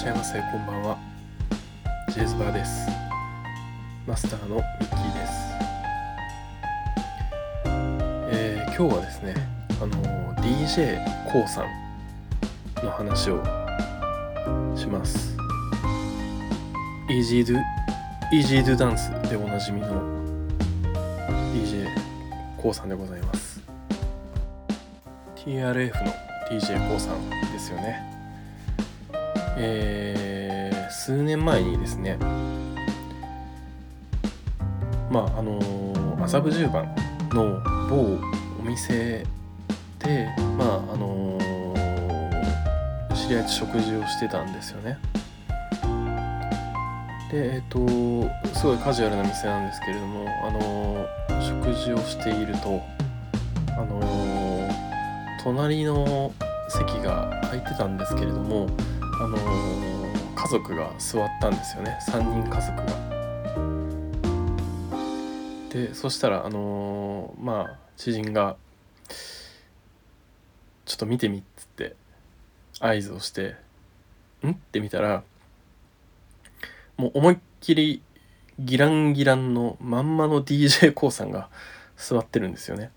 しゃいませ、こんばんは。JSBAR です。マスターのミッキーです。今日はですね、DJKOO さんの話をします。 Easy Do Dance でおなじみの DJKOO さんでございます。 TRF の DJKOO さんですよね。数年前にですね、麻布十番の某お店で、知り合いと食事をしてたんですよね。で、すごいカジュアルな店なんですけれども、食事をしていると、隣の席が空いてたんですけれども、家族が座ったんですよね。3人家族が。で、そしたら、知人がちょっと見てみっつって合図をして、んって見たら、もう思いっきりギランギランのまんまの DJKOO さんが座ってるんですよね。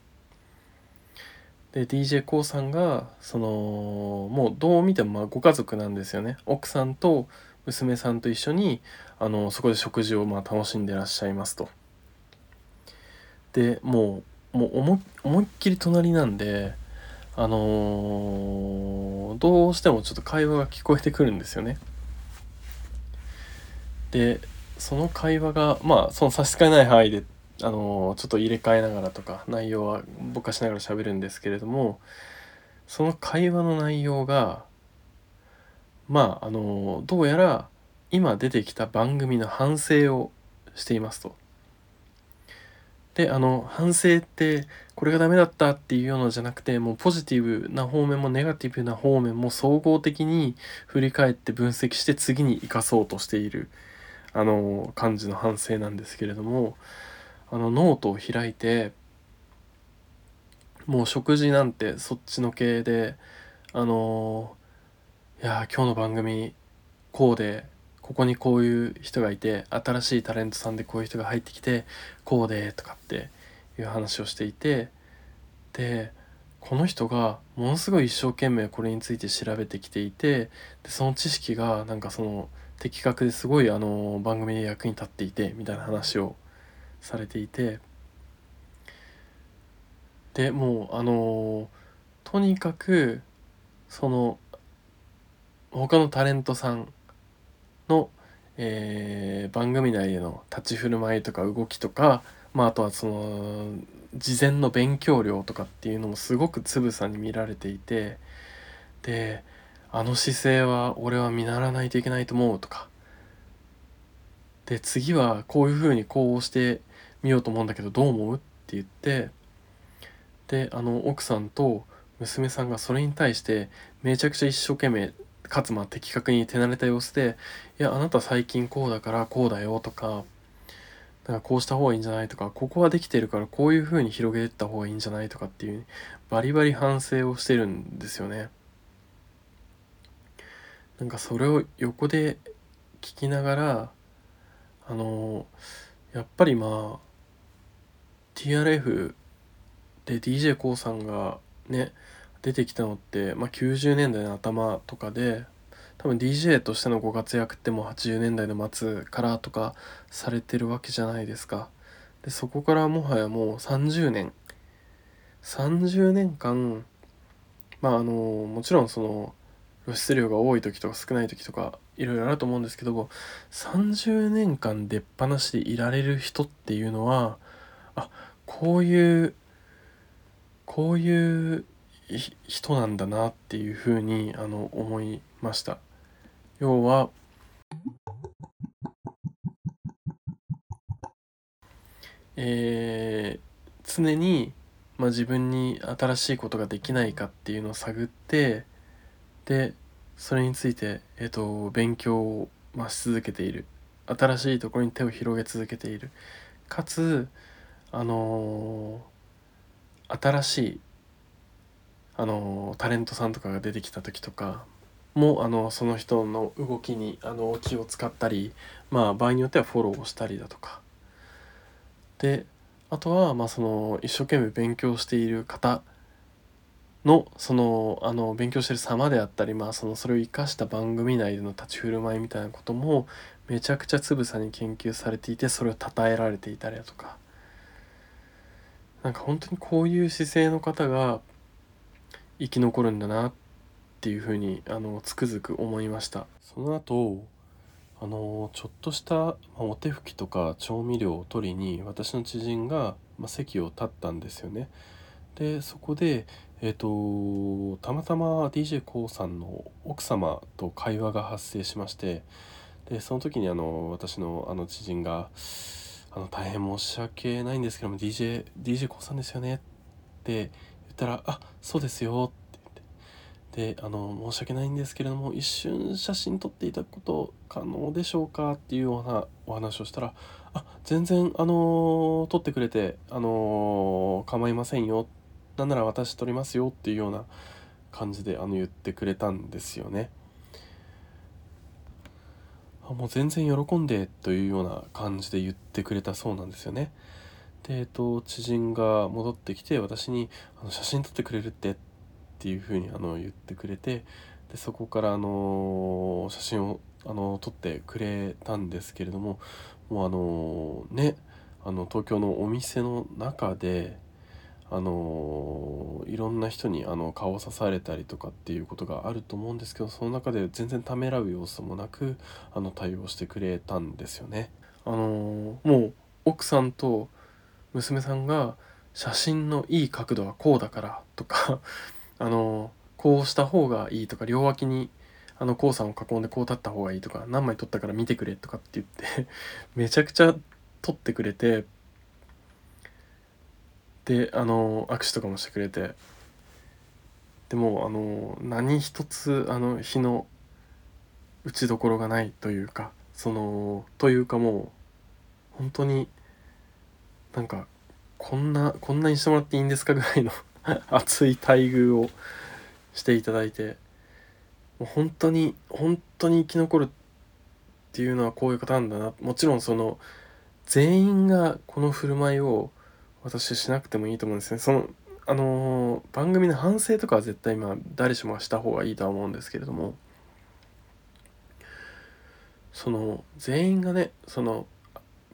で、DJKOO さんがもうどう見てもご家族なんですよね。奥さんと娘さんと一緒にそこで食事を楽しんでらっしゃいますと。で、もう思いっきり隣なんで、どうしてもちょっと会話が聞こえてくるんですよね。で、その会話がその差し支えない範囲でちょっと入れ替えながらとか、内容はぼかしながら喋るんですけれども、その会話の内容がどうやら今出てきた番組の反省をしていますと。で、反省ってこれがダメだったっていうようなのじゃなくて、もうポジティブな方面もネガティブな方面も総合的に振り返って分析して次に生かそうとしている感じの反省なんですけれども、ノートを開いて、もう食事なんてそっちの系で、いや今日の番組こうで、ここにこういう人がいて、新しいタレントさんでこういう人が入ってきてこうでとかっていう話をしていて、で、この人がものすごい一生懸命これについて調べてきていて、で、その知識が的確ですごい番組で役に立っていてみたいな話をされていて、で、もうとにかく他のタレントさんの、番組内での立ち振る舞いとか動きとか、あとは事前の勉強量とかっていうのもすごくつぶさに見られていて、で、あの姿勢は俺は見習わないといけないと思うとか、で、次はこういうふうにこうしてみようと思うんだけどどう思うって言って、で、奥さんと娘さんがそれに対してめちゃくちゃ一生懸命かつ的確に手慣れた様子で、いやあなた最近こうだからこうだよとか、だからこうした方がいいんじゃないとか、ここはできてるからこういうふうに広げていった方がいいんじゃないとかっていうバリバリ反省をしてるんですよね。それを横で聞きながら、やっぱりTRF で DJKOO さんがね出てきたのって、90年代の頭とかで、多分 DJ としてのご活躍ってもう80年代の末からとかされてるわけじゃないですか。で、そこからもはやもう30年間、もちろん露出量が多い時とか少ない時とかいろいろあると思うんですけど、30年間出っ放しでいられる人っていうのは、こういう人なんだなっていうふうに思いました。要は常に、自分に新しいことができないかっていうのを探って、で、それについて、勉強をし続けている、新しいところに手を広げ続けている、かつ新しいタレントさんとかが出てきた時とか、もその人の動きに気を使ったり、まあ、場合によってはフォローをしたりだとかで、あとはまあその一生懸命勉強している方の勉強している様であったり、まあ、それを生かした番組内での立ち振る舞いみたいなこともめちゃくちゃつぶさに研究されていて、それを称えられていたりだとか、なんか本当にこういう姿勢の方が生き残るんだなっていうふうにつくづく思いました。その後ちょっとしたお手拭きとか調味料を取りに私の知人が席を立ったんですよね。でそこで、たまたま DJKOO さんの奥様と会話が発生しまして、でその時に私の知人が大変申し訳ないんですけども DJKOO さんですよねって言ったら、あ、そうですよって言って、で申し訳ないんですけれども一瞬写真撮っていただくこと可能でしょうかっていうお話をしたら、あ、全然撮ってくれて構いませんよ、なんなら私撮りますよっていうような感じで言ってくれたんですよね。もう全然喜んでというような感じで言ってくれたそうなんですよね。で、知人が戻ってきて私に写真撮ってくれるっていうふうに言ってくれて、でそこから写真を撮ってくれたんですけれども、もう東京のお店の中でいろんな人に顔を刺されたりとかっていうことがあると思うんですけど、その中で全然ためらう様子もなく対応してくれたんですよね。もう奥さんと娘さんが写真のいい角度はこうだからとかこうした方がいいとか、両脇にコウさんを囲んでこう立った方がいいとか、何枚撮ったから見てくれとかって言ってめちゃくちゃ撮ってくれて、で握手とかもしてくれて、でも何一つ日の打ちどころがないというか、もう本当になんかこんなにしてもらっていいんですかぐらいの熱い待遇をしていただいて、もう本当に生き残るっていうのはこういう方なんだな。もちろん全員がこの振る舞いを私しなくてもいいと思うんですね。番組の反省とかは絶対今誰しもがした方がいいとは思うんですけれども、全員がね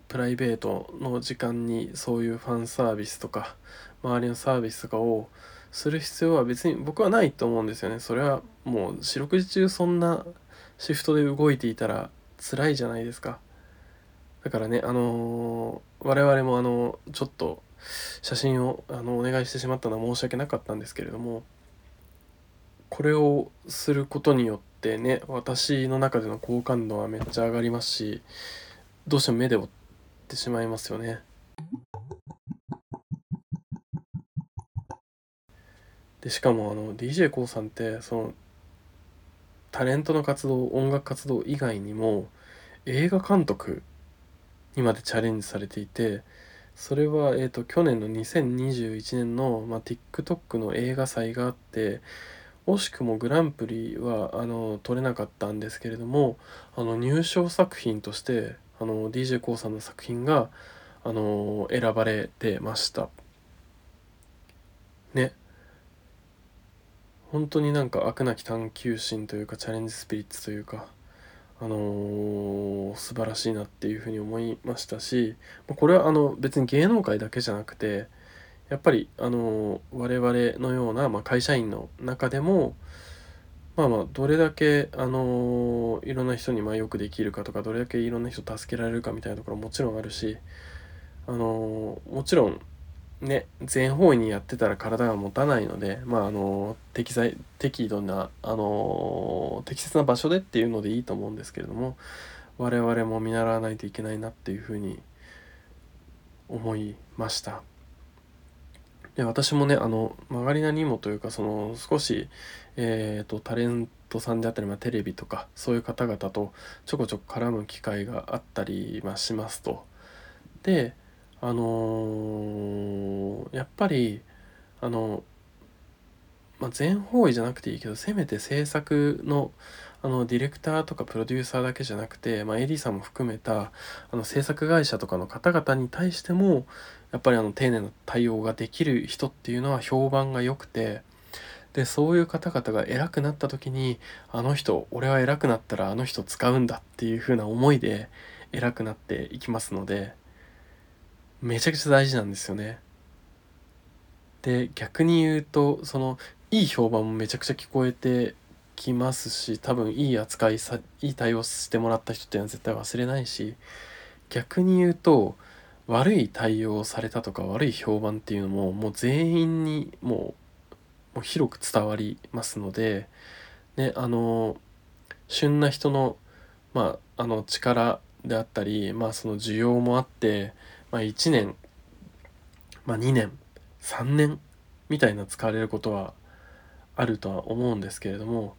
プライベートの時間にそういうファンサービスとか周りのサービスとかをする必要は別に僕はないと思うんですよね。それはもう四六時中そんなシフトで動いていたら辛いじゃないですか。だからね我々もちょっと写真をお願いしてしまったのは申し訳なかったんですけれども、これをすることによってね、私の中での好感度はめっちゃ上がりますし、どうしても目で追ってしまいますよね。でしかもDJKOO さんってタレントの活動、音楽活動以外にも映画監督にまでチャレンジされていて、それは、去年の2021年の、TikTok の映画祭があって、惜しくもグランプリは取れなかったんですけれども、入賞作品としてDJKOO さんの作品が選ばれてましたね。本当になんか飽くなき探求心というか、チャレンジスピリッツというか素晴らしいなっていうふうに思いましたし、これは別に芸能界だけじゃなくて、やっぱり我々のような、会社員の中でもどれだけいろんな人によくできるかとか、どれだけいろんな人を助けられるかみたいなところももちろんあるし、もちろんね、全方位にやってたら体が持たないので、適度な適切な場所でっていうのでいいと思うんですけれども、我々も見習わないといけないなっていうふうに思いました。で私もね曲がりなにもというか、少し、タレントさんであったり、テレビとかそういう方々とちょこちょこ絡む機会があったりしますと。でやっぱりまあ、全方位じゃなくていいけど、せめて制作のディレクターとかプロデューサーだけじゃなくて、まあ、AD さんも含めた制作会社とかの方々に対してもやっぱり丁寧な対応ができる人っていうのは評判が良くて、でそういう方々が偉くなった時に、あの人、俺は偉くなったらあの人使うんだっていう風な思いで偉くなっていきますので、めちゃくちゃ大事なんですよね。で逆に言うと、いい評判もめちゃくちゃ聞こえてきますし、多分いい扱いさ、いい対応してもらった人っていうのは絶対忘れないし、逆に言うと悪い対応をされたとか悪い評判っていうのももう全員にもう広く伝わりますので、ね、旬な人の、まあ、力であったり、まあ、その需要もあって、まあ、1年、まあ、2年3年みたいな使われることはあるとは思うんですけれども、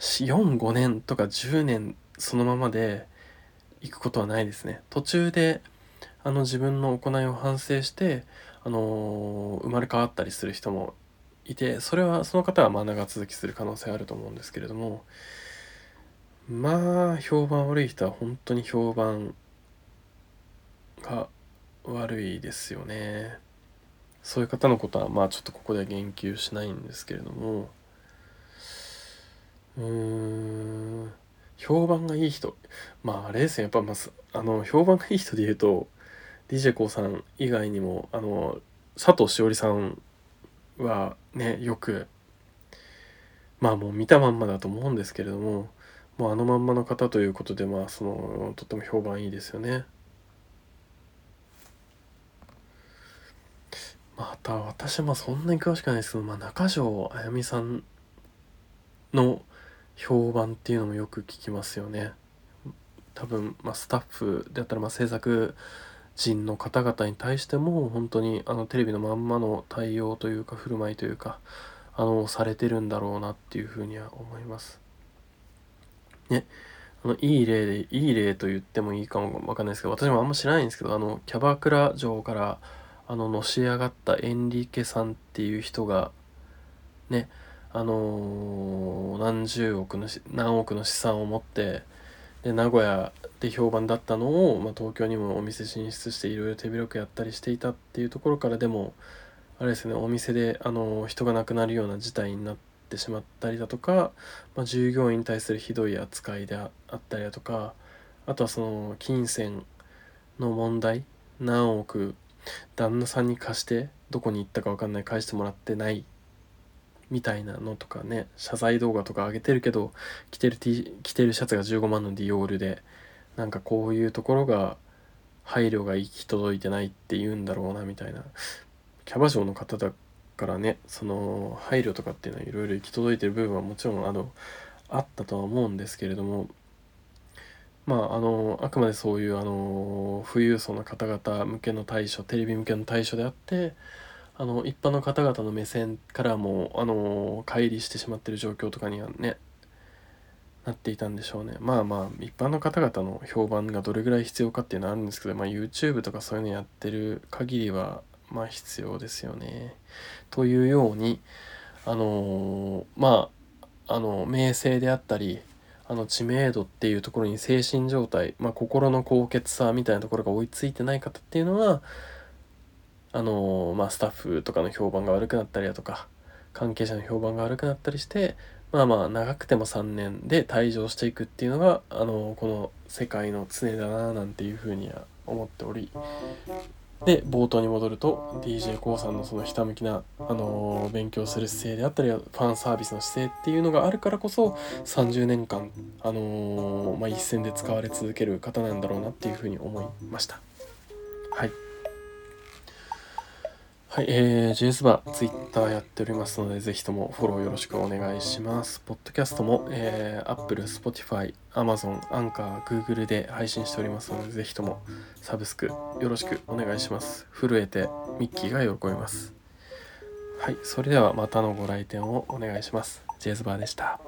4、5年とか10年そのままで行くことはないですね。途中で自分の行いを反省して、生まれ変わったりする人もいて、それはその方はまあ長続きする可能性あると思うんですけれども、まあ評判悪い人は本当に評判が悪いですよね。そういう方のことはまあちょっとここでは言及しないんですけれども、評判がいい人、まああれですね、やっぱまあ評判がいい人で言うと DJKOO さん以外にも佐藤しおりさんはね、よくまあもう見たまんまだと思うんですけれども、もうまんまの方ということで、まあとっても評判いいですよね。また私もそんなに詳しくないですけど、まあ、中条あやみさんの評判っていうのもよく聞きますよね。多分、まあ、スタッフであったら、まあ、制作人の方々に対しても本当にテレビのまんまの対応というか振る舞いというかされてるんだろうなっていうふうには思います。ね、いい例と言ってもいいかもわかんないですけど、私もあんま知らないんですけど、キャバクラ嬢からのし上がったエンリケさんっていう人がね、何億の資産を持って、で名古屋で評判だったのを、まあ、東京にもお店進出していろいろ手広くやったりしていたっていうところから、でもあれですね、お店で人が亡くなるような事態になってしまったりだとか、まあ、従業員に対するひどい扱いであったりだとか、あとは金銭の問題、何億旦那さんに貸してどこに行ったか分かんない、返してもらってないみたいなのとかね、謝罪動画とか上げてるけど着てるシャツが15万のディオールで、なんかこういうところが配慮が行き届いてないって言うんだろうなみたいな。キャバ嬢の方だからね、配慮とかっていうのはいろいろ行き届いてる部分はもちろんあったとは思うんですけれども、まあ、あくまでそういう富裕層の方々向けの対処、テレビ向けの対処であって、一般の方々の目線からも乖離してしまってる状況とかにはね、なっていたんでしょうね。まあ一般の方々の評判がどれぐらい必要かっていうのはあるんですけど、まあ、YouTube とかそういうのやってる限りはまあ必要ですよね。というように名声であったり知名度っていうところに精神状態、まあ、心の高潔さみたいなところが追いついてない方っていうのはスタッフとかの評判が悪くなったりだとか、関係者の評判が悪くなったりして、まあ長くても3年で退場していくっていうのがこの世界の常だななんていうふうには思っており、で冒頭に戻ると DJKOO さんのひたむきな勉強する姿勢であったり、ファンサービスの姿勢っていうのがあるからこそ30年間一線で使われ続ける方なんだろうなっていうふうに思いました。はい、JSBAR Twitter やっておりますので、ぜひともフォローよろしくお願いします。ポッドキャストも、Apple、Spotify、Amazon、Anchor、Google で配信しておりますので、ぜひともサブスクよろしくお願いします。震えてミッキーが喜びます。はい、それではまたのご来店をお願いします。JSBAR でした。